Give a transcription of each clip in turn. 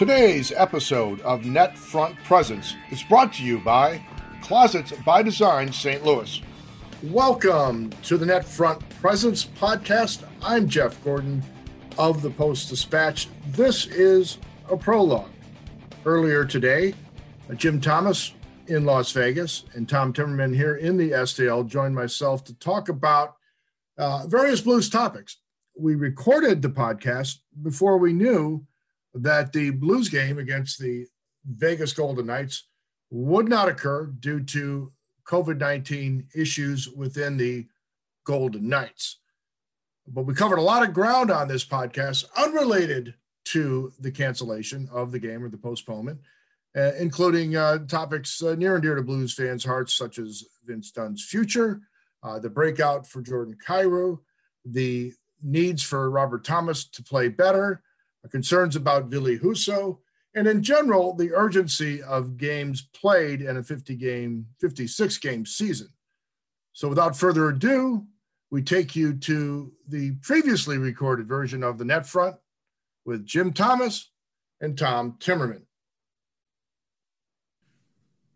Today's episode of Net Front Presence is brought to you by Closets by Design St. Louis. Welcome to the Net Front Presence podcast. I'm Jeff Gordon of the Post-Dispatch. This is a prologue. Earlier today, Jim Thomas in Las Vegas and Tom Timmerman here in the STL joined myself to talk about various Blues topics. We recorded the podcast before we knew that the Blues game against the Vegas Golden Knights would not occur due to COVID-19 issues within the Golden Knights. But we covered a lot of ground on this podcast unrelated to the cancellation of the game or the postponement, including topics near and dear to Blues fans' hearts, such as Vince Dunn's future, the breakout for Jordan Kyrou, the needs for Robert Thomas to play better, concerns about Ville Husso, and in general, the urgency of games played in a 56-game season. So without further ado, we take you to the previously recorded version of the Net Front with Jim Thomas and Tom Timmerman.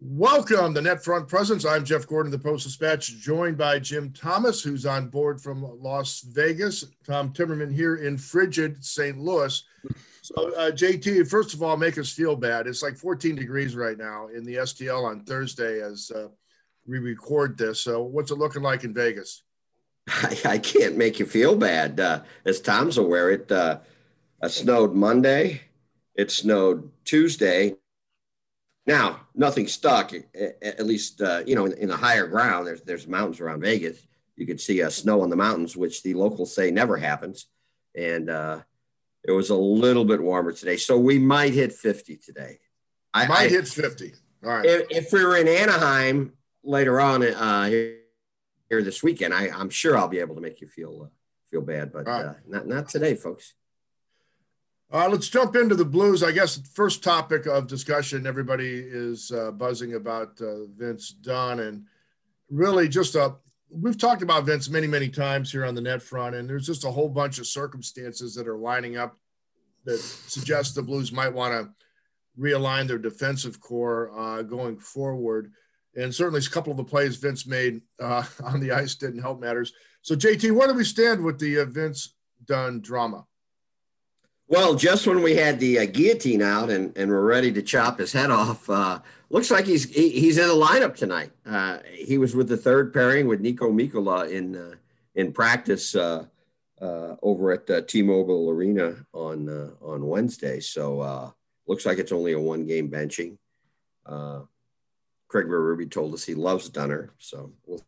Welcome to Net Front Presence. I'm Jeff Gordon, the Post-Dispatch, joined by Jim Thomas, who's on board from Las Vegas, Tom Timmerman here in frigid St. Louis. So, JT, first of all, make us feel bad. It's like 14 degrees right now in the STL on Thursday as we record this. So what's it looking like in Vegas? I can't make you feel bad. As Tom's aware, it snowed Monday. It snowed Tuesday. Now, nothing stuck, at least, in the higher ground. There's mountains around Vegas. You could see snow on the mountains, which the locals say never happens. And it was a little bit warmer today. So we might hit 50 today. I might hit 50. All right. If we were in Anaheim later on here this weekend, I'm sure I'll be able to make you feel bad. But right. Not today, folks. Let's jump into the Blues. I guess the first topic of discussion, everybody is buzzing about Vince Dunn. And really we've talked about Vince many, many times here on the Net Front, and there's just a whole bunch of circumstances that are lining up that suggest the Blues might want to realign their defensive core going forward. And certainly a couple of the plays Vince made on the ice didn't help matters. So, JT, where do we stand with the Vince Dunn drama? Well, just when we had the guillotine out and we're ready to chop his head off, looks like he's in the lineup tonight. He was with the third pairing with Niko Mikkola in practice over at T-Mobile Arena on Wednesday. So looks like it's only a one-game benching. Craig Berube told us he loves Dunner, so we'll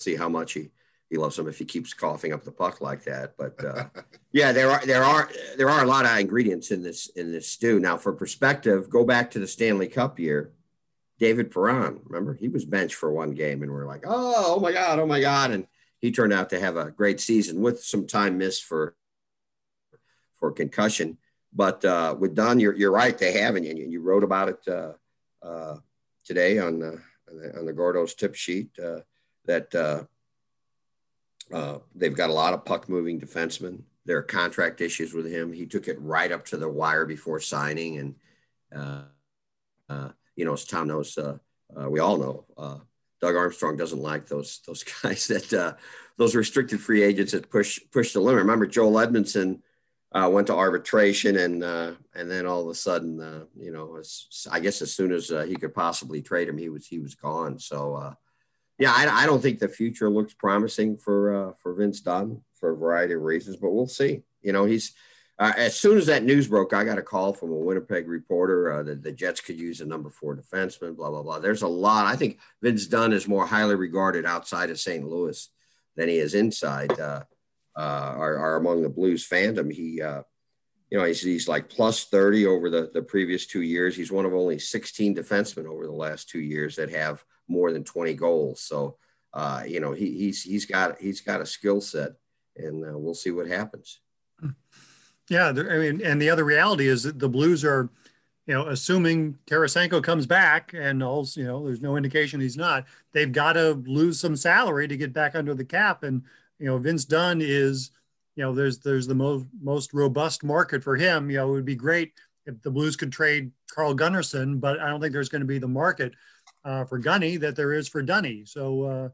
see how much he loves him if he keeps coughing up the puck like that. But yeah, there are a lot of ingredients in this stew. Now, for perspective, go back to the Stanley Cup year. David Perron, remember, he was benched for one game, and we're like, oh my god, and he turned out to have a great season with some time missed for concussion. But with Dunn, you're right, they haven't, and you wrote about it today on the Gordo's tip sheet that they've got a lot of puck-moving defensemen. There are contract issues with him. He took it right up to the wire before signing. And, as Tom knows, we all know, Doug Armstrong doesn't like those guys that those restricted free agents that push the limit. Remember, Joel Edmundson went to arbitration and then all of a sudden, I guess as soon as he could possibly trade him, he was gone. So, yeah, I don't think the future looks promising for Vince Dunn for a variety of reasons, but we'll see. He's as soon as that news broke, I got a call from a Winnipeg reporter that the Jets could use a number 4 defenseman, blah, blah, blah. There's a lot. I think Vince Dunn is more highly regarded outside of St. Louis than he is inside or among the Blues fandom. He, he's like plus 30 over the previous 2 years. He's one of only 16 defensemen over the last 2 years that have more than 20 goals. So, he's got a skill set, and we'll see what happens. Yeah. And the other reality is that the Blues are, assuming Tarasenko comes back, and also, there's no indication he's not, they've got to lose some salary to get back under the cap. And, Vince Dunn is, there's the most robust market for him. It would be great if the Blues could trade Carl Gunnarsson, but I don't think there's going to be the market for Gunny that there is for Dunny. So,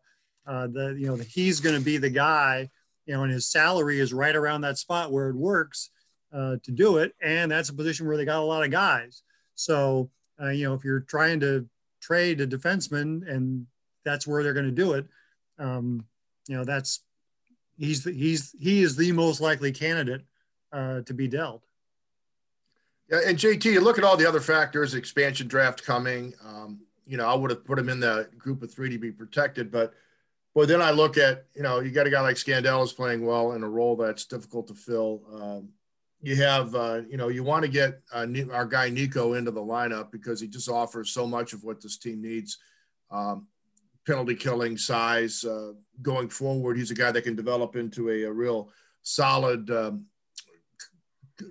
he's going to be the guy, and his salary is right around that spot where it works to do it. And that's a position where they got a lot of guys. So, if you're trying to trade a defenseman and that's where they're going to do it, he is the most likely candidate to be dealt. Yeah, and JT, you look at all the other factors, expansion draft coming. I would have put him in the group of three to be protected, but then I look at, you got a guy like Scandella's playing well in a role that's difficult to fill. You have, you want to get our guy Niko into the lineup because he just offers so much of what this team needs. Penalty killing, size, going forward. He's a guy that can develop into a real solid,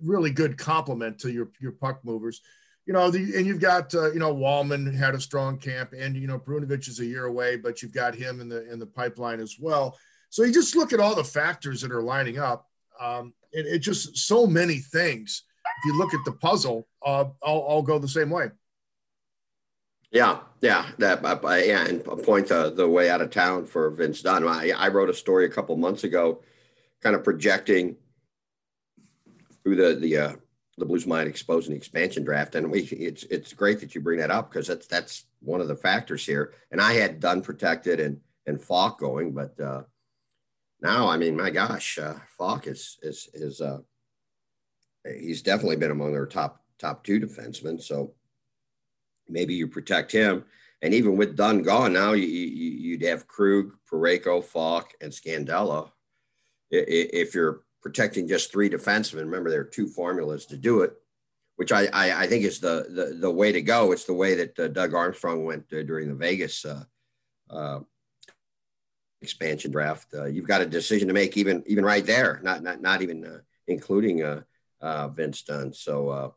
really good complement to your puck movers. And you've got, Wallman had a strong camp and, Brunovich is a year away, but you've got him in the pipeline as well. So you just look at all the factors that are lining up. And it just so many things. If you look at the puzzle, all go the same way. Yeah, and a point the way out of town for Vince Dunn. I wrote a story a couple months ago, kind of projecting through the Blues might expose an expansion draft, and it's great that you bring that up because that's one of the factors here. And I had Dunn protected and Faulk going, but now my gosh, Faulk is he's definitely been among their top two defensemen, so. Maybe you protect him. And even with Dunn gone now, you'd have Krug, Parayko, Faulk, and Scandella. If you're protecting just three defensemen, remember there are two formulas to do it, which I think is the way to go. It's the way that Doug Armstrong went during the Vegas expansion draft. You've got a decision to make even right there, not even including Vince Dunn. So,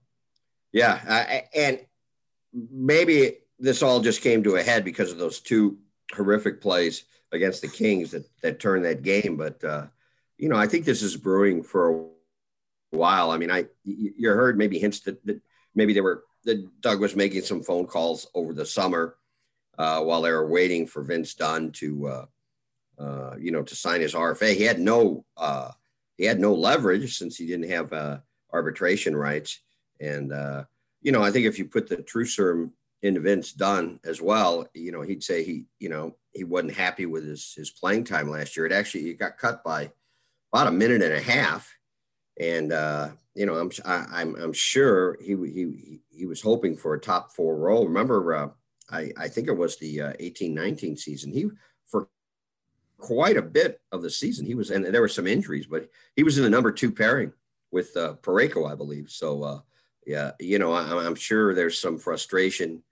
maybe this all just came to a head because of those two horrific plays against the Kings that turned that game. But, I think this is brewing for a while. You heard maybe hints that maybe that Doug was making some phone calls over the summer while they were waiting for Vince Dunn to, to sign his RFA. He had no leverage since he didn't have arbitration rights. And, I think if you put the true serum into Vince Dunn as well, he'd say he wasn't happy with his playing time last year. It actually, he got cut by about a minute and a half. And, I'm sure he was hoping for a top four role. Remember, I think it was the 18-19 season. He, for quite a bit of the season, he was, and there were some injuries, but he was in the number two pairing with Parayko, I believe. So, yeah, I'm sure there's some frustration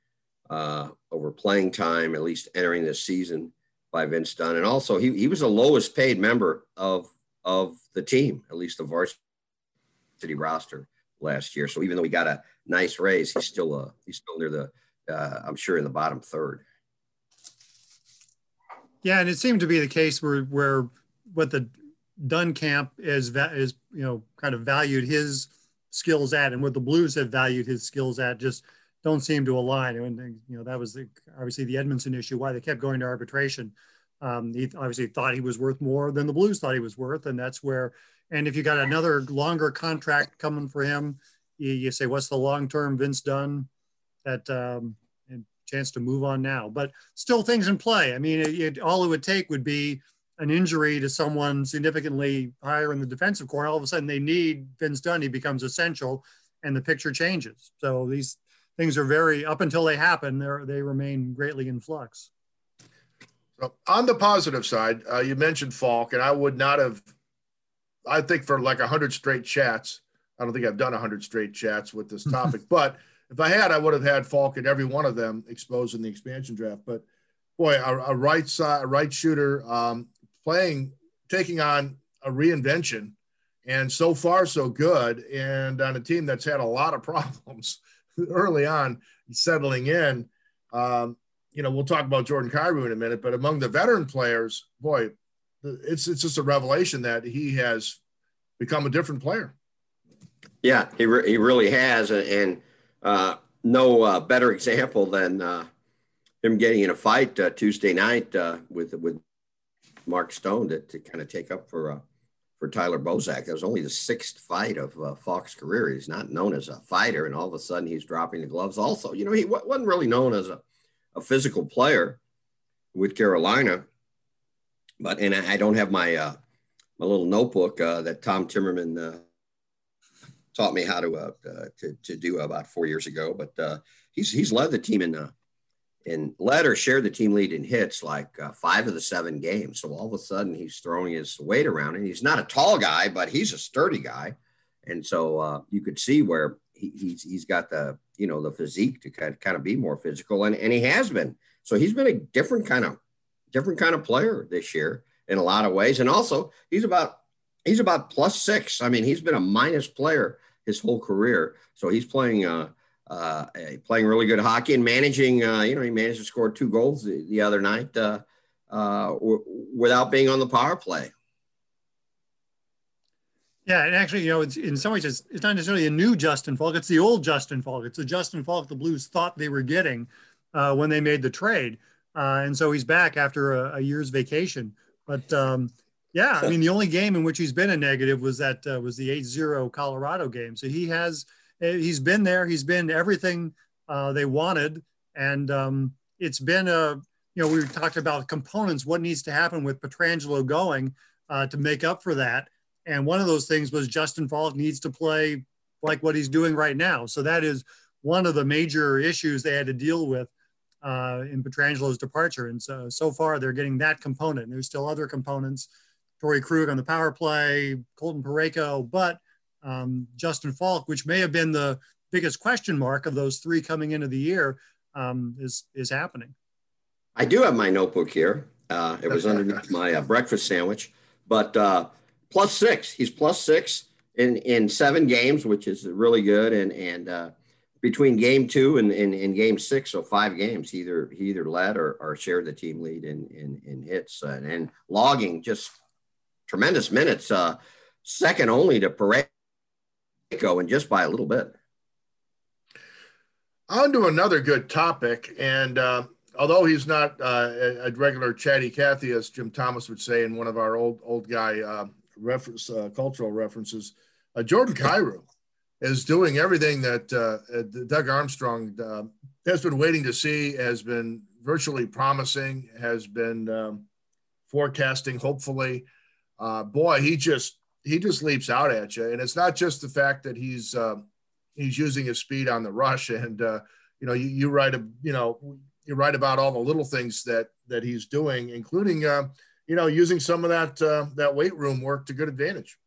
over playing time, at least entering this season, by Vince Dunn. And also, he was the lowest paid member of the team, at least the varsity roster last year. So even though he got a nice raise, he's still near the, I'm sure, in the bottom third. Yeah, and it seemed to be the case where what the Dunn camp is kind of valued his skills at and what the Blues have valued his skills at just don't seem to align. And that was obviously the Edmundson issue, why they kept going to arbitration. He obviously thought he was worth more than the Blues thought he was worth. And that's where, and if you got another longer contract coming for him, you say, what's the long-term Vince Dunn that chance to move on now, but still things in play. All it would take would be an injury to someone significantly higher in the defensive corner, all of a sudden they need Vince Dunn, he becomes essential, and the picture changes. So these things are very, up until they happen, they remain greatly in flux. So on the positive side, you mentioned Faulk, and I would not have, I think for like 100 straight chats, I don't think I've done 100 straight chats with this topic, but if I had, I would have had Faulk in every one of them exposed in the expansion draft. But boy, a right side, a right shooter, taking on a reinvention, and so far so good, and on a team that's had a lot of problems early on settling in. We'll talk about Jordan Kyrou in a minute, but among the veteran players, boy, it's just a revelation that he has become a different player. Yeah, he really has, and no better example than him getting in a fight Tuesday night with Mark Stone to kind of take up for Tyler Bozak. That was only the sixth fight of Falk's career. He's not known as a fighter, and all of a sudden he's dropping the gloves. Also, you know, he wasn't really known as a physical player with Carolina, and I don't have my my little notebook that Tom Timmerman taught me how to do about 4 years ago, but he's led the team in led or shared the team lead in hits like 5 of the 7 games. So all of a sudden he's throwing his weight around, and he's not a tall guy, but he's a sturdy guy. And so you could see where he's got the, you know, the physique to kind of be more physical, and he has been. So he's been a different kind of player this year in a lot of ways. And also he's about +6. I mean, he's been a minus player his whole career. So he's playing really good hockey and managing, he managed to score 2 goals the other night without being on the power play. Yeah, and actually, you know, it's, in some ways, it's not necessarily a new Justin Faulk. It's the old Justin Faulk. It's the Justin Faulk the Blues thought they were getting when they made the trade. And so he's back after a year's vacation. But, yeah, I mean, the only game in which he's been a negative was that was the 8-0 Colorado game. So he's been there. He's been everything they wanted. And it's been we talked about components, what needs to happen with Pietrangelo going to make up for that. And one of those things was Justin Faulk needs to play like what he's doing right now. So that is one of the major issues they had to deal with in Pietrangelo's departure. And so far they're getting that component. And there's still other components, Torey Krug on the power play, Colton Parayko, but Justin Faulk, which may have been the biggest question mark of those 3 coming into the year, is happening. I do have my notebook here. It was underneath my breakfast sandwich, but +6. He's +6 in 7 games, which is really good. And between game 2 and game 6, so 5 games, he either led or shared the team lead in hits and logging just tremendous minutes, second only to Parayko, and just by a little bit. On to another good topic, and although he's not a regular chatty Cathy, as Jim Thomas would say in one of our old guy cultural references, Jordan Kyrou is doing everything that Doug Armstrong has been waiting to see, has been virtually promising, has been forecasting, hopefully. Boy, he just leaps out at you. And it's not just the fact that he's using his speed on the rush. And, you write about all the little things that he's doing, including, using some of that weight room work to good advantage.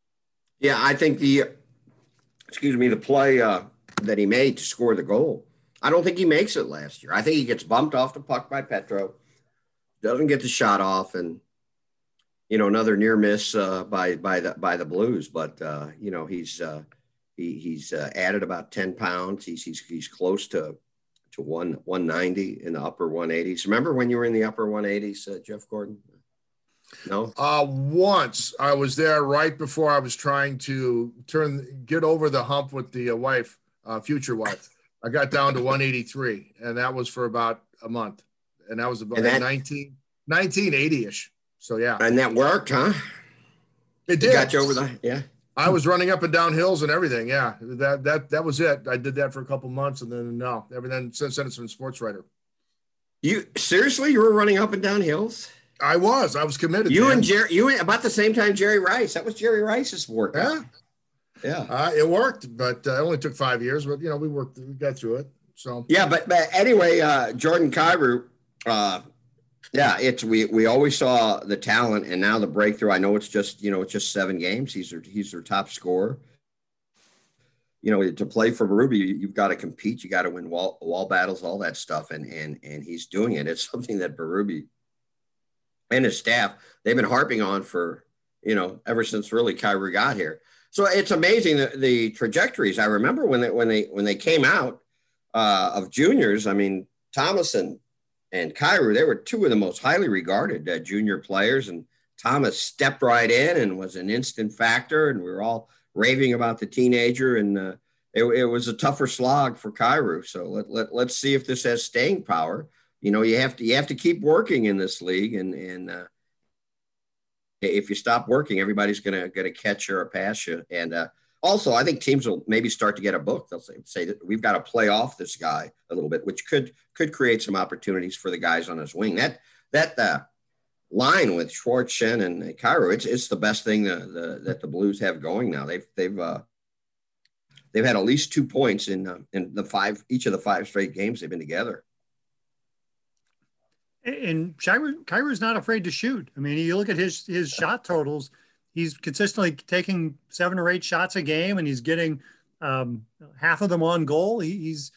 Yeah, I think the play that he made to score the goal, I don't think he makes it last year. I think he gets bumped off the puck by Petro, doesn't get the shot off, and, you know, another near miss by the Blues. But, he's added about 10 pounds. He's close to 190 in the upper 180s. Remember when you were in the upper 180s, Jeff Gordon? No. Once I was there right before I was trying to get over the hump with the wife, future wife. I got down to 183, and that was for about a month, and that was about 1980-ish. So yeah, and that worked, huh? It did. It got you over the yeah. I was running up and down hills and everything. Yeah, that was it. I did that for a couple months, and then no, everything since then it's been sports writer. You seriously? You were running up and down hills? I was committed. You and Jerry, about the same time Jerry Rice. That was Jerry Rice's work. Yeah, yeah. It worked, but it only took 5 years. But you know, we got through it. So yeah, but anyway, Jordan Kyrou. Yeah, it's we always saw the talent, and now the breakthrough. I know it's just 7 games. He's their top scorer. You know, to play for Berube, you've got to compete. You got to win wall battles, all that stuff, and he's doing it. It's something that Berube and his staff, they've been harping on for, ever since really Kyrou got here. So it's amazing the trajectories. I remember when they came out of juniors. I mean, Thomas and Kyrou, they were 2 of the most highly regarded junior players, and Thomas stepped right in and was an instant factor, and we were all raving about the teenager, and it was a tougher slog for Kyrou. So let's see if this has staying power. You know, you have to keep working in this league, and if you stop working, everybody's gonna catch you or pass you. And also, I think teams will maybe start to get a book. They'll say that we've got to play off this guy a little bit, which could create some opportunities for the guys on his wing. That line with Schwartz, Schenn, and Kyrou, it's the best thing that the Blues have going now. They've had at least 2 points in each of the five straight games they've been together. And Kyrou's not afraid to shoot. I mean, you look at his shot totals. He's consistently taking 7 or 8 shots a game, and he's getting half of them on goal. That's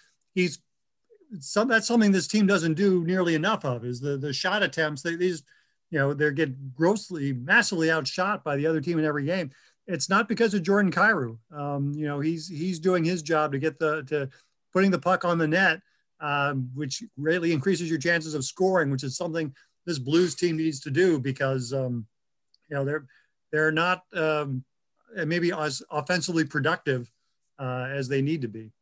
something this team doesn't do nearly enough of, is the shot attempts. They get massively outshot by the other team in every game. It's not because of Jordan Kyrou. He's doing his job to get to putting the puck on the net, which greatly increases your chances of scoring, which is something this Blues team needs to do, because they're not maybe as offensively productive as they need to be.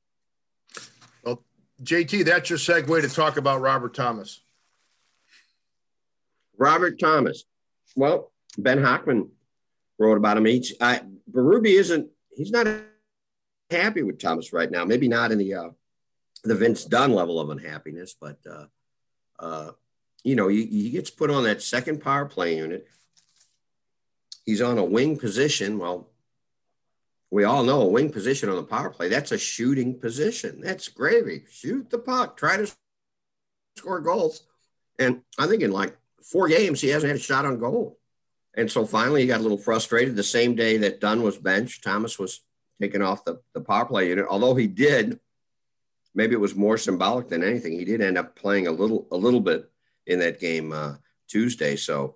Well, JT, that's your segue to talk about Robert Thomas. Robert Thomas. Well, Ben Hochman wrote about him. Berube he's not happy with Thomas right now. Maybe not in the Vince Dunn level of unhappiness, but he gets put on that second power play unit. He's on a wing position. Well, we all know a wing position on the power play, that's a shooting position. That's gravy. Shoot the puck. Try to score goals. And I think in like 4 games, he hasn't had a shot on goal. And so finally he got a little frustrated. The same day that Dunn was benched, Thomas was taken off the power play unit. Although he did, maybe it was more symbolic than anything, he did end up playing a little bit in that game Tuesday. So,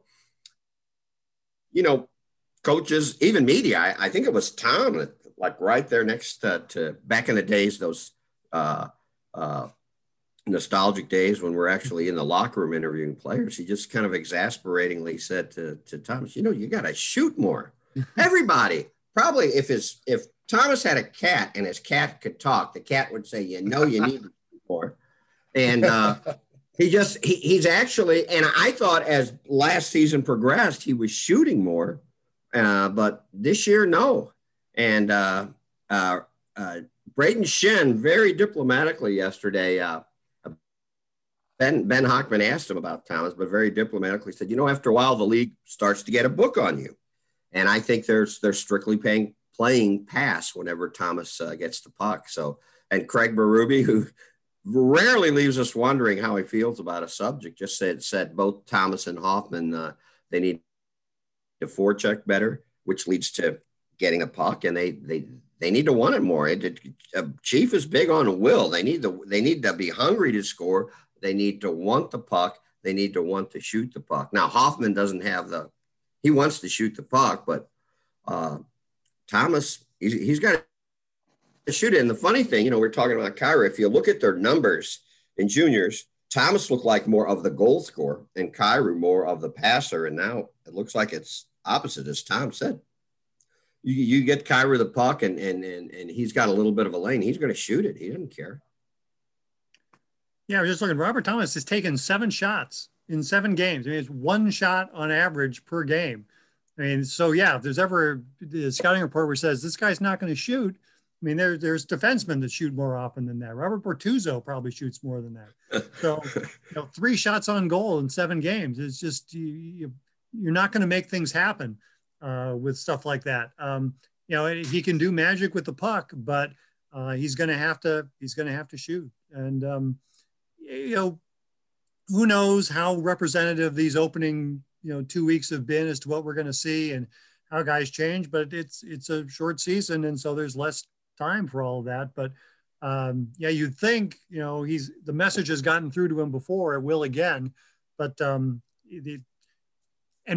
coaches, even media, I think it was Tom, like right there next to back in the days, those nostalgic days when we're actually in the locker room interviewing players. He just kind of exasperatingly said to Thomas, you got to shoot more. Everybody, probably if Thomas had a cat and his cat could talk, the cat would say, you need to shoot more. And he's actually, and I thought as last season progressed, he was shooting more. But this year, no. And Brayden Schenn, very diplomatically yesterday, Ben Hochman asked him about Thomas, but very diplomatically said, after a while, the league starts to get a book on you. And I think they're strictly playing pass whenever Thomas gets the puck. So, and Craig Berube, who rarely leaves us wondering how he feels about a subject, just said both Thomas and Hoffman, they need to forecheck better, which leads to getting a puck, and they need to want it more. Chief is big on will. They need to be hungry to score. They need to want the puck. They need to want to shoot the puck. Now, Hoffman doesn't have he wants to shoot the puck, but Thomas, he's got to shoot it. And the funny thing, we're talking about Kyrou. If you look at their numbers in juniors, Thomas looked like more of the goal scorer and Kyrou more of the passer. And now it looks like it's opposite, as Tom said. You get Kyrou the puck and he's got a little bit of a lane. He's going to shoot it. He doesn't care. Yeah, I was just looking. Robert Thomas has taken 7 shots in 7 games. I mean, it's 1 shot on average per game. I mean, so yeah, if there's ever the scouting report which says this guy's not going to shoot, I mean, there's defensemen that shoot more often than that. Robert Bortuzzo probably shoots more than that. So, 3 shots on goal in 7 games. It's just you're not going to make things happen with stuff like that. He can do magic with the puck, but he's going to have to shoot. And who knows how representative these opening 2 weeks have been as to what we're going to see and how guys change. But it's a short season, and so there's less time for all of that. But you'd think the message has gotten through to him before. It will again, but and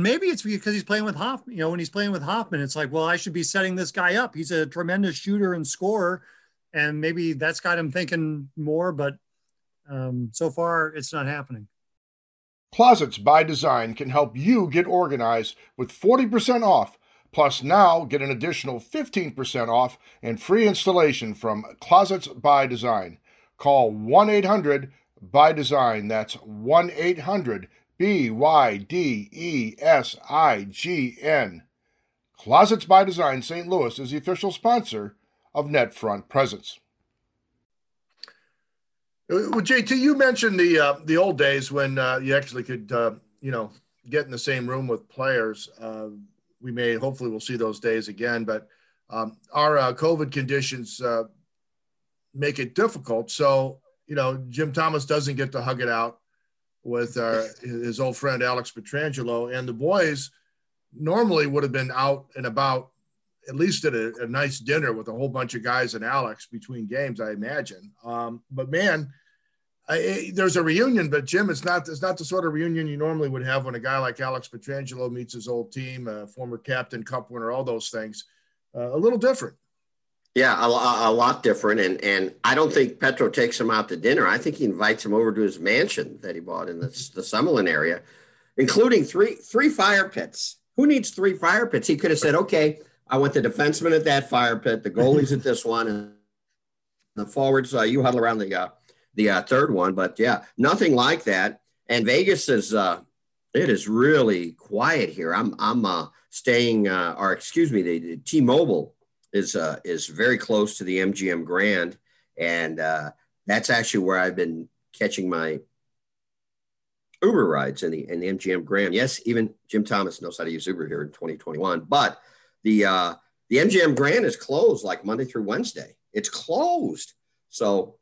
maybe it's because he's playing with Hoffman. When he's playing with Hoffman, it's like, well, I should be setting this guy up. He's a tremendous shooter and scorer, and maybe that's got him thinking more. But so far, it's not happening. Closets by Design can help you get organized with 40% off Plus, now get an additional 15% off and free installation from Closets by Design. Call 1-800-BY-DESIGN. That's 1-800-BYDESIGN. Closets by Design St. Louis is the official sponsor of Net Front Presence. Well, JT, you mentioned the old days when you actually could, get in the same room with players. Hopefully we'll see those days again, but our COVID conditions make it difficult. So, Jim Thomas doesn't get to hug it out with his old friend, Alex Pietrangelo, and the boys normally would have been out and about, at least at a nice dinner with a whole bunch of guys and Alex between games, I imagine. But man, there's a reunion, but Jim, it's not the sort of reunion you normally would have when a guy like Alex Pietrangelo meets his old team, former captain, cup winner, all those things, a little different. Yeah, a lot different. And I don't think Petro takes him out to dinner. I think he invites him over to his mansion that he bought in the Summerlin area, including three fire pits. Who needs three fire pits? He could have said, okay, I want the defenseman at that fire pit, the goalies at this one, and the forwards, you huddle around the third one. But, yeah, nothing like that. And Vegas is it is really quiet here. I'm staying the T-Mobile is very close to the MGM Grand, and that's actually where I've been catching my Uber rides in the MGM Grand. Yes, even Jim Thomas knows how to use Uber here in 2021, but the MGM Grand is closed like Monday through Wednesday. It's closed. So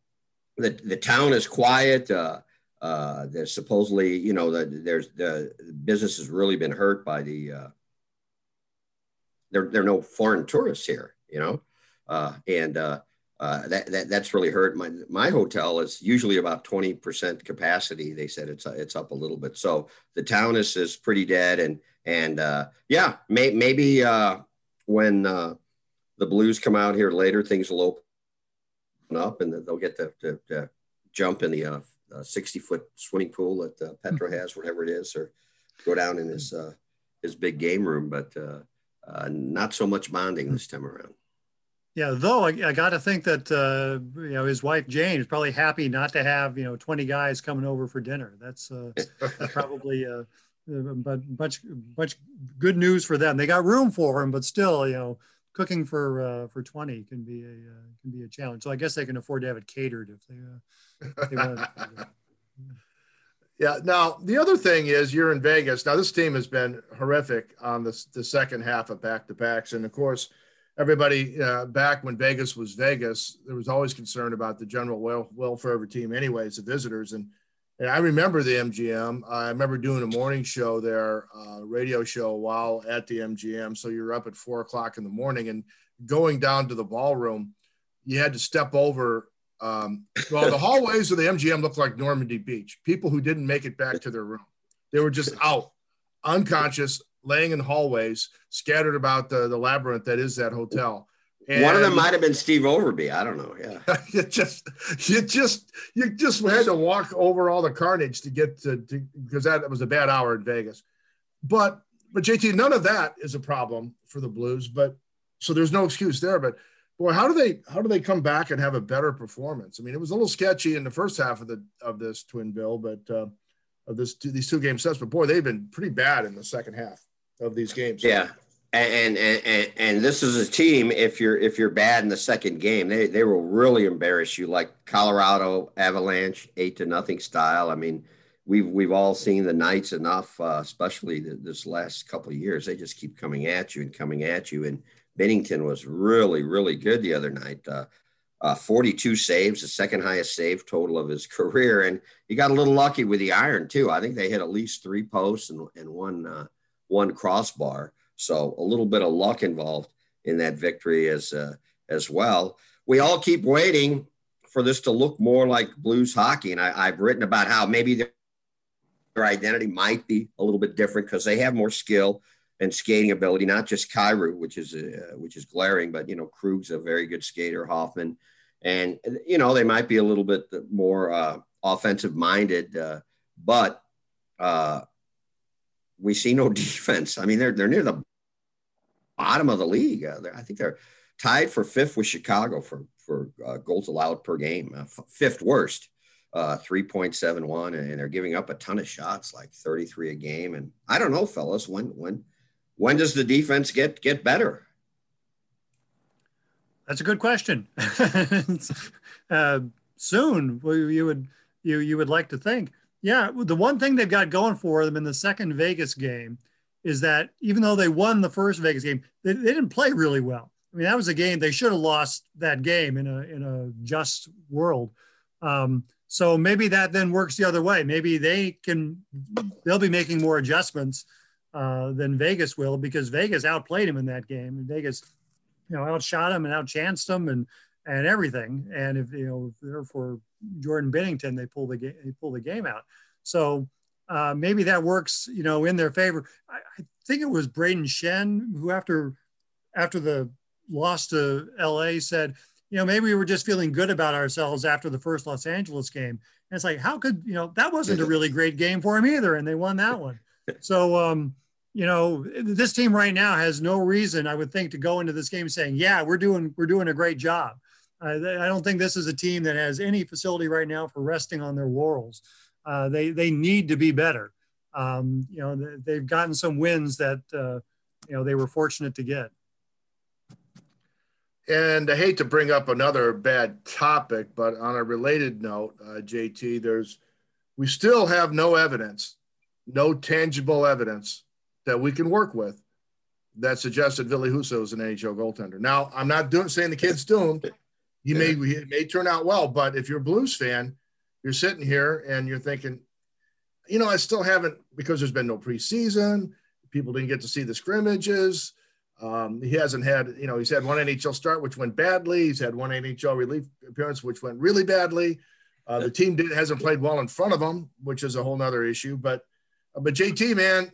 the town is quiet. There's supposedly, there's the business has really been hurt by the, there are no foreign tourists here, that's really hurt. My hotel is usually about 20% capacity. They said it's up a little bit. So the town is pretty dead. Maybe when the Blues come out here later, things will open up and they'll get to jump in the 60-foot swimming pool that Petro has, whatever it is, or go down in his big game room. But not so much bonding this time around. Yeah, though I got to think that his wife Jane is probably happy not to have 20 guys coming over for dinner. That's probably but much good news for them. They got room for him, but still, cooking for 20 can be a challenge. So I guess they can afford to have it catered if they want. Yeah. Now the other thing is you're in Vegas. Now this team has been horrific on the second half of back-to-backs, and of course. Everybody back when Vegas was Vegas, there was always concern about the general welfare of a team anyways, the visitors. And I remember the MGM. I remember doing a morning show there, radio show while at the MGM. So you're up at 4:00 in the morning and going down to the ballroom, you had to step over. The hallways of the MGM looked like Normandy Beach. People who didn't make it back to their room. They were just out, unconscious, laying in hallways, scattered about the labyrinth that is that hotel. And one of them might have been Steve Overby. I don't know. Yeah, you just had to walk over all the carnage to get to because that was a bad hour in Vegas. But JT, none of that is a problem for the Blues. But so there's no excuse there. But boy, how do they come back and have a better performance? I mean, it was a little sketchy in the first half of this twin bill, but these two game sets. But boy, they've been pretty bad in the second half of these games. Yeah. And this is a team, if you're bad in the second game, they will really embarrass you, like Colorado Avalanche 8-0 style. I mean, we've all seen the Knights enough, especially this last couple of years. They just keep coming at you. And Binnington was really, really good the other night. 42 saves, the second highest save total of his career. And he got a little lucky with the iron too. I think they hit at least 3 posts and one crossbar. So a little bit of luck involved in that victory as well. We all keep waiting for this to look more like Blues hockey. And I've written about how maybe their identity might be a little bit different because they have more skill and skating ability, not just Kyrou, which is glaring, but, Krug's a very good skater, Hoffman. And, they might be a little bit more offensive-minded, but we see no defense. I mean, they're near the bottom of the league. I think they're tied for fifth with Chicago for goals allowed per game, fifth worst, 3.71, and they're giving up a ton of shots, like 33 a game. And I don't know, fellas, when does the defense get better? That's a good question. Soon, you would like to think. Yeah, the one thing they've got going for them in the second Vegas game is that even though they won the first Vegas game, they didn't play really well. I mean, that was a game they should have lost that game in a just world. So maybe that then works the other way. Maybe they'll be making more adjustments than Vegas will, because Vegas outplayed him in that game, and Vegas, outshot him and outchanced him and everything. And if therefore Jordan Binnington, they pull the game out. So maybe that works, in their favor. I think it was Brayden Schenn who after the loss to LA said, maybe we were just feeling good about ourselves after the first Los Angeles game. And it's like, how could, that wasn't a really great game for him either. And they won that one. So, this team right now has no reason, I would think, to go into this game saying, yeah, we're doing a great job. I don't think this is a team that has any facility right now for resting on their laurels. They need to be better. They've gotten some wins that, they were fortunate to get. And I hate to bring up another bad topic, but on a related note, JT, we still have no tangible evidence that we can work with that suggested Ville Husso is an NHL goaltender. Now, I'm not saying the kid's doomed. It may turn out well, but if you're a Blues fan, you're sitting here and you're thinking, I still haven't, because there's been no preseason, people didn't get to see the scrimmages. He hasn't had, he's had one NHL start, which went badly. He's had one NHL relief appearance, which went really badly. The team hasn't played well in front of him, which is a whole nother issue. But JT, man,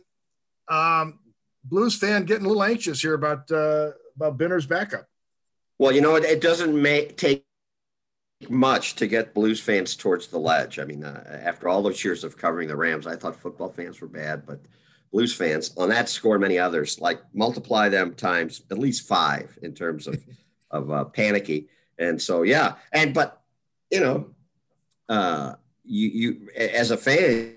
Blues fan getting a little anxious here about Binner's backup. Well, it doesn't take much to get Blues fans towards the ledge. I mean, after all those years of covering the Rams, I thought football fans were bad, but Blues fans on that score, many others, like multiply them times at least five in terms of, panicky. And so, yeah. And, but you as a fan,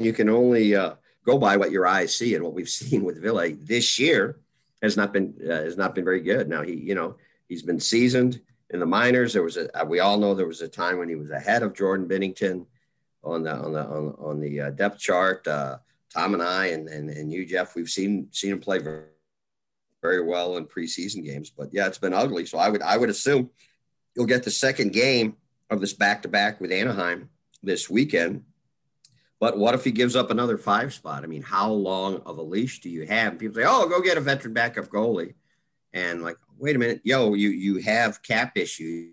you can only go by what your eyes see, and what we've seen with Ville this year has not been very good. Now he's been seasoned in the minors. We all know there was a time when he was ahead of Jordan Binnington on the depth chart. Tom and I and you, Jeff, we've seen him play very, very well in preseason games, but yeah, it's been ugly. So I would assume you'll get the second game of this back-to-back with Anaheim this weekend. But what if he gives up another five spot? I mean, how long of a leash do you have? And people say, "Oh, go get a veteran backup goalie," and like, wait a minute, you have cap issues.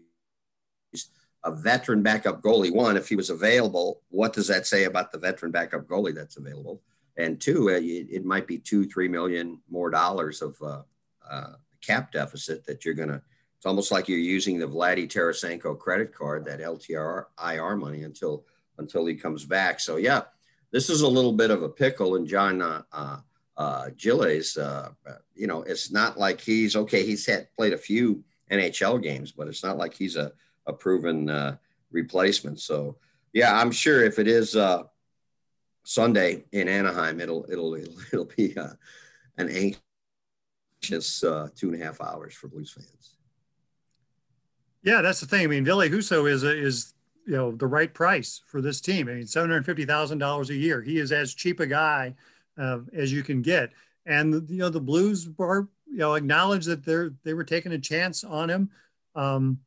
A veteran backup goalie, one, if he was available, what does that say about the veteran backup goalie that's available? And two, it might be $2-3 million more dollars of cap deficit that you're going to, it's almost like you're using the Vladdy Tarasenko credit card, that LTIR money until he comes back. So yeah, this is a little bit of a pickle. And John Gilles, it's not like he's played a few NHL games, but it's not like he's a proven replacement. So yeah, I'm sure if it is Sunday in Anaheim, it'll be an anxious 2.5 hours for Blues fans. Yeah, that's the thing. I mean, Ville Husso is the right price for this team. I mean, $750,000 a year. He is as cheap a guy as you can get. And the Blues are acknowledge that they were taking a chance on him. And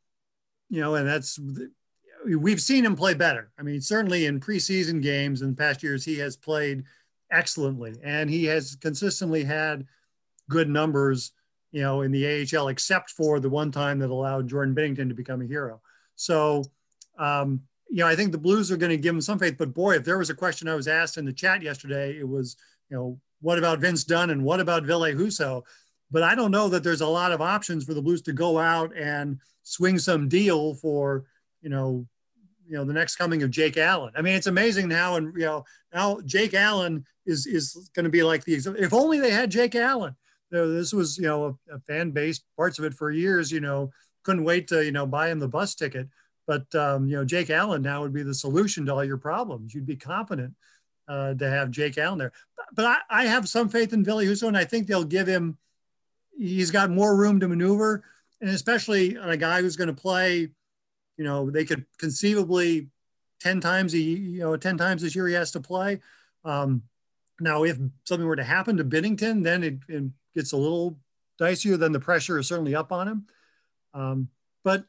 we've seen him play better. I mean, certainly in preseason games in the past years, he has played excellently, and he has consistently had good numbers, in the AHL, except for the one time that allowed Jordan Binnington to become a hero. So, I think the Blues are going to give him some faith, but boy, if there was a question I was asked in the chat yesterday, it was, what about Vince Dunn and what about Ville Husso? But I don't know that there's a lot of options for the Blues to go out and swing some deal for, the next coming of Jake Allen. I mean, it's amazing now, and now Jake Allen is going to be like if only they had Jake Allen. you know, this was, you know, a fan base, parts of it for years, you know, couldn't wait to, you know, buy him the bus ticket. But, you know, Jake Allen now would be the solution to all your problems. You'd be confident to have Jake Allen there. But I have some faith in Ville Husso, and I think they'll give him, he's got more room to maneuver, and especially on a guy who's going to play, you know, they could conceivably 10 times, you know, 10 times this year he has to play. Now, if something were to happen to Binnington, then it gets a little dicier, then the pressure is certainly up on him. But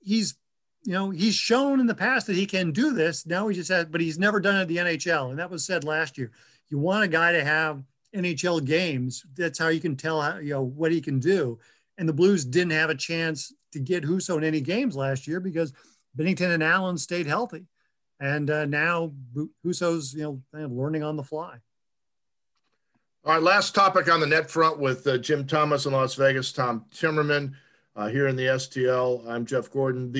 he's, you know, he's shown in the past that he can do this. Now he just has, but he's never done it at the NHL. And that was said last year. You want a guy to have NHL games. That's how you can tell, how, you know, what he can do. And the Blues didn't have a chance to get Husso in any games last year because Binnington and Allen stayed healthy. And now Husso's, you know, kind of learning on the fly. All right, last topic on the net front with Jim Thomas in Las Vegas, Tom Timmerman here in the STL. I'm Jeff Gordon.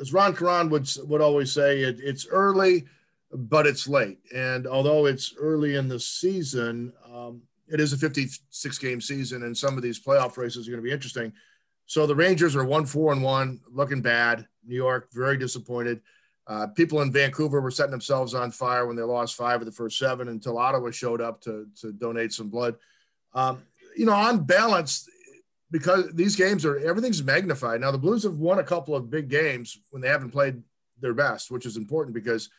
As Ron Caron would always say, it's early, but it's late. And although it's early in the season, it is a 56-game season, and some of these playoff races are going to be interesting. So the Rangers are 1-4-1, looking bad. New York, very disappointed. People in Vancouver were setting themselves on fire when they lost 5 of the first 7 until Ottawa showed up to donate some blood. You know, on balance, because these games everything's magnified. Now, the Blues have won a couple of big games when they haven't played their best, which is important because,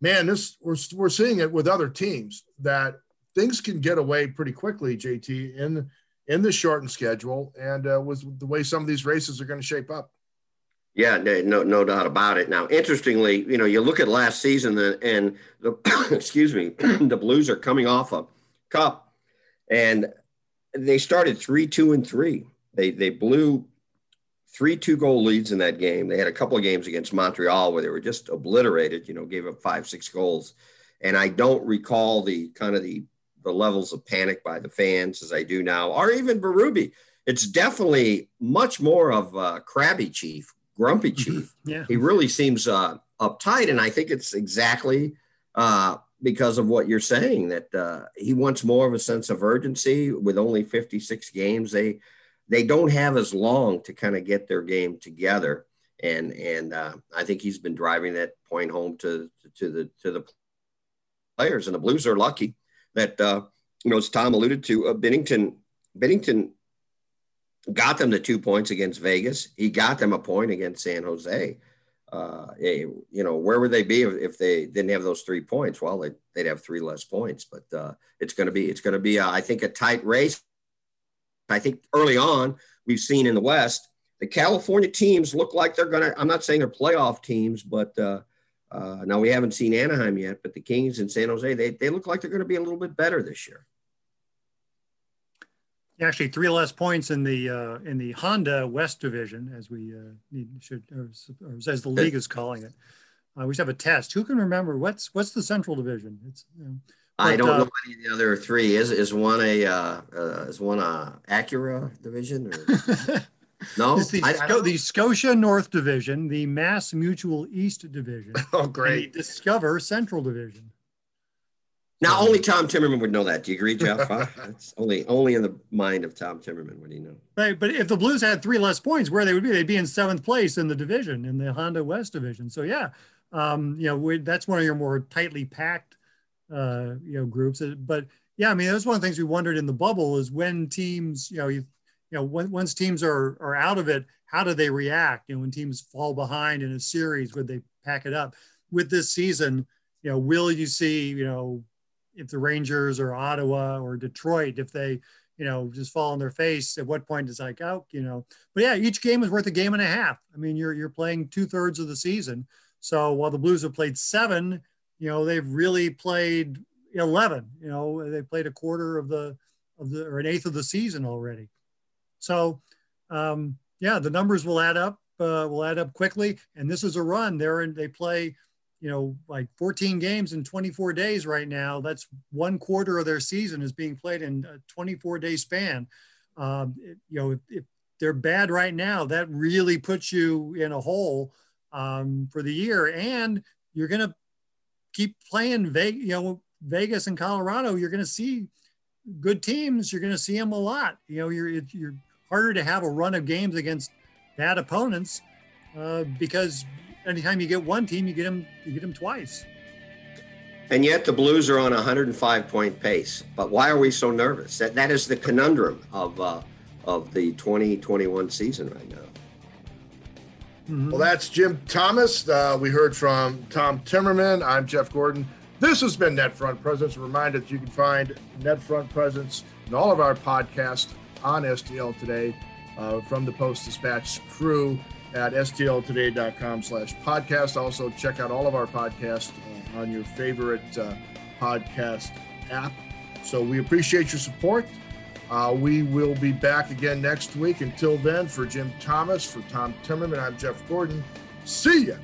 man, we're seeing it with other teams that things can get away pretty quickly, JT, in the shortened schedule and with the way some of these races are going to shape up. Yeah, no doubt about it. Now, interestingly, you know, you look at last season and the excuse me, the Blues are coming off a cup, and they started 3-2-3. They blew 3 2-goal leads in that game. They had a couple of games against Montreal where they were just obliterated. You know, gave up 5-6 goals, and I don't recall the levels of panic by the fans as I do now, or even Berube. It's definitely much more of a crabby chief. Grumpy chief. Yeah. He really seems uptight. And I think it's exactly because of what you're saying that he wants more of a sense of urgency. With only 56 games, they don't have as long to kind of get their game together. And I think he's been driving that point home to the players, and the Blues are lucky that, you know, as Tom alluded to, Binnington got them the 2 points against Vegas. He got them a point against San Jose. You know, where would they be if they didn't have those 3 points? Well, they'd have 3 less points, but it's going to be, I think, a tight race. I think early on we've seen in the West, the California teams look like they're going to, I'm not saying they're playoff teams, but now we haven't seen Anaheim yet, but the Kings and San Jose, they look like they're going to be a little bit better this year. Actually, 3 less points in the Honda West Division, as we as the league is calling it. We should have a test. Who can remember what's the Central Division? It's, you know, but, I don't know any of the other 3. Is one a Acura Division? Or? No, it's the Scotia North Division, the Mass Mutual East Division. Oh, great! The Discover Central Division. Now, only Tom Timmerman would know that. Do you agree, Jeff? It's only in the mind of Tom Timmerman would he know. Right, but if the Blues had 3 less points, where they would be? They'd be in 7th place in the division, in the Honda West Division. So, yeah, you know, that's one of your more tightly packed, you know, groups. But, yeah, I mean, that's one of the things we wondered in the bubble is when teams, once teams are out of it, how do they react? You know, when teams fall behind in a series, would they pack it up? With this season, you know, will you see, you know, if the Rangers or Ottawa or Detroit, if they, you know, just fall on their face, at what point it's like, oh, you know, but yeah, each game is worth a game and a half. I mean, you're playing 2/3 of the season. So while the Blues have played 7, you know, they've really played 11, you know, they played a quarter of the or an eighth of the season already. So yeah, the numbers will add up quickly. And this is a run they play, you know, like 14 games in 24 days right now. That's 1/4 of their season is being played in a 24-day span. You know, if they're bad right now, that really puts you in a hole for the year. And you're going to keep playing Vegas and Colorado. You're going to see good teams, you're going to see them a lot. You know, you're harder to have a run of games against bad opponents because anytime you get one team, you get them twice. And yet the Blues are on a 105-point pace. But why are we so nervous? That is the conundrum of the 2021 season right now. Mm-hmm. Well, that's Jim Thomas. We heard from Tom Timmerman. I'm Jeff Gordon. This has been Net Front Presence. A reminder that you can find Net Front Presence and all of our podcasts on STL Today from the Post-Dispatch crew at stltoday.com/podcast. Also, check out all of our podcasts on your favorite podcast app. So we appreciate your support. We will be back again next week. Until then, for Jim Thomas, for Tom Timmerman, I'm Jeff Gordon. See ya.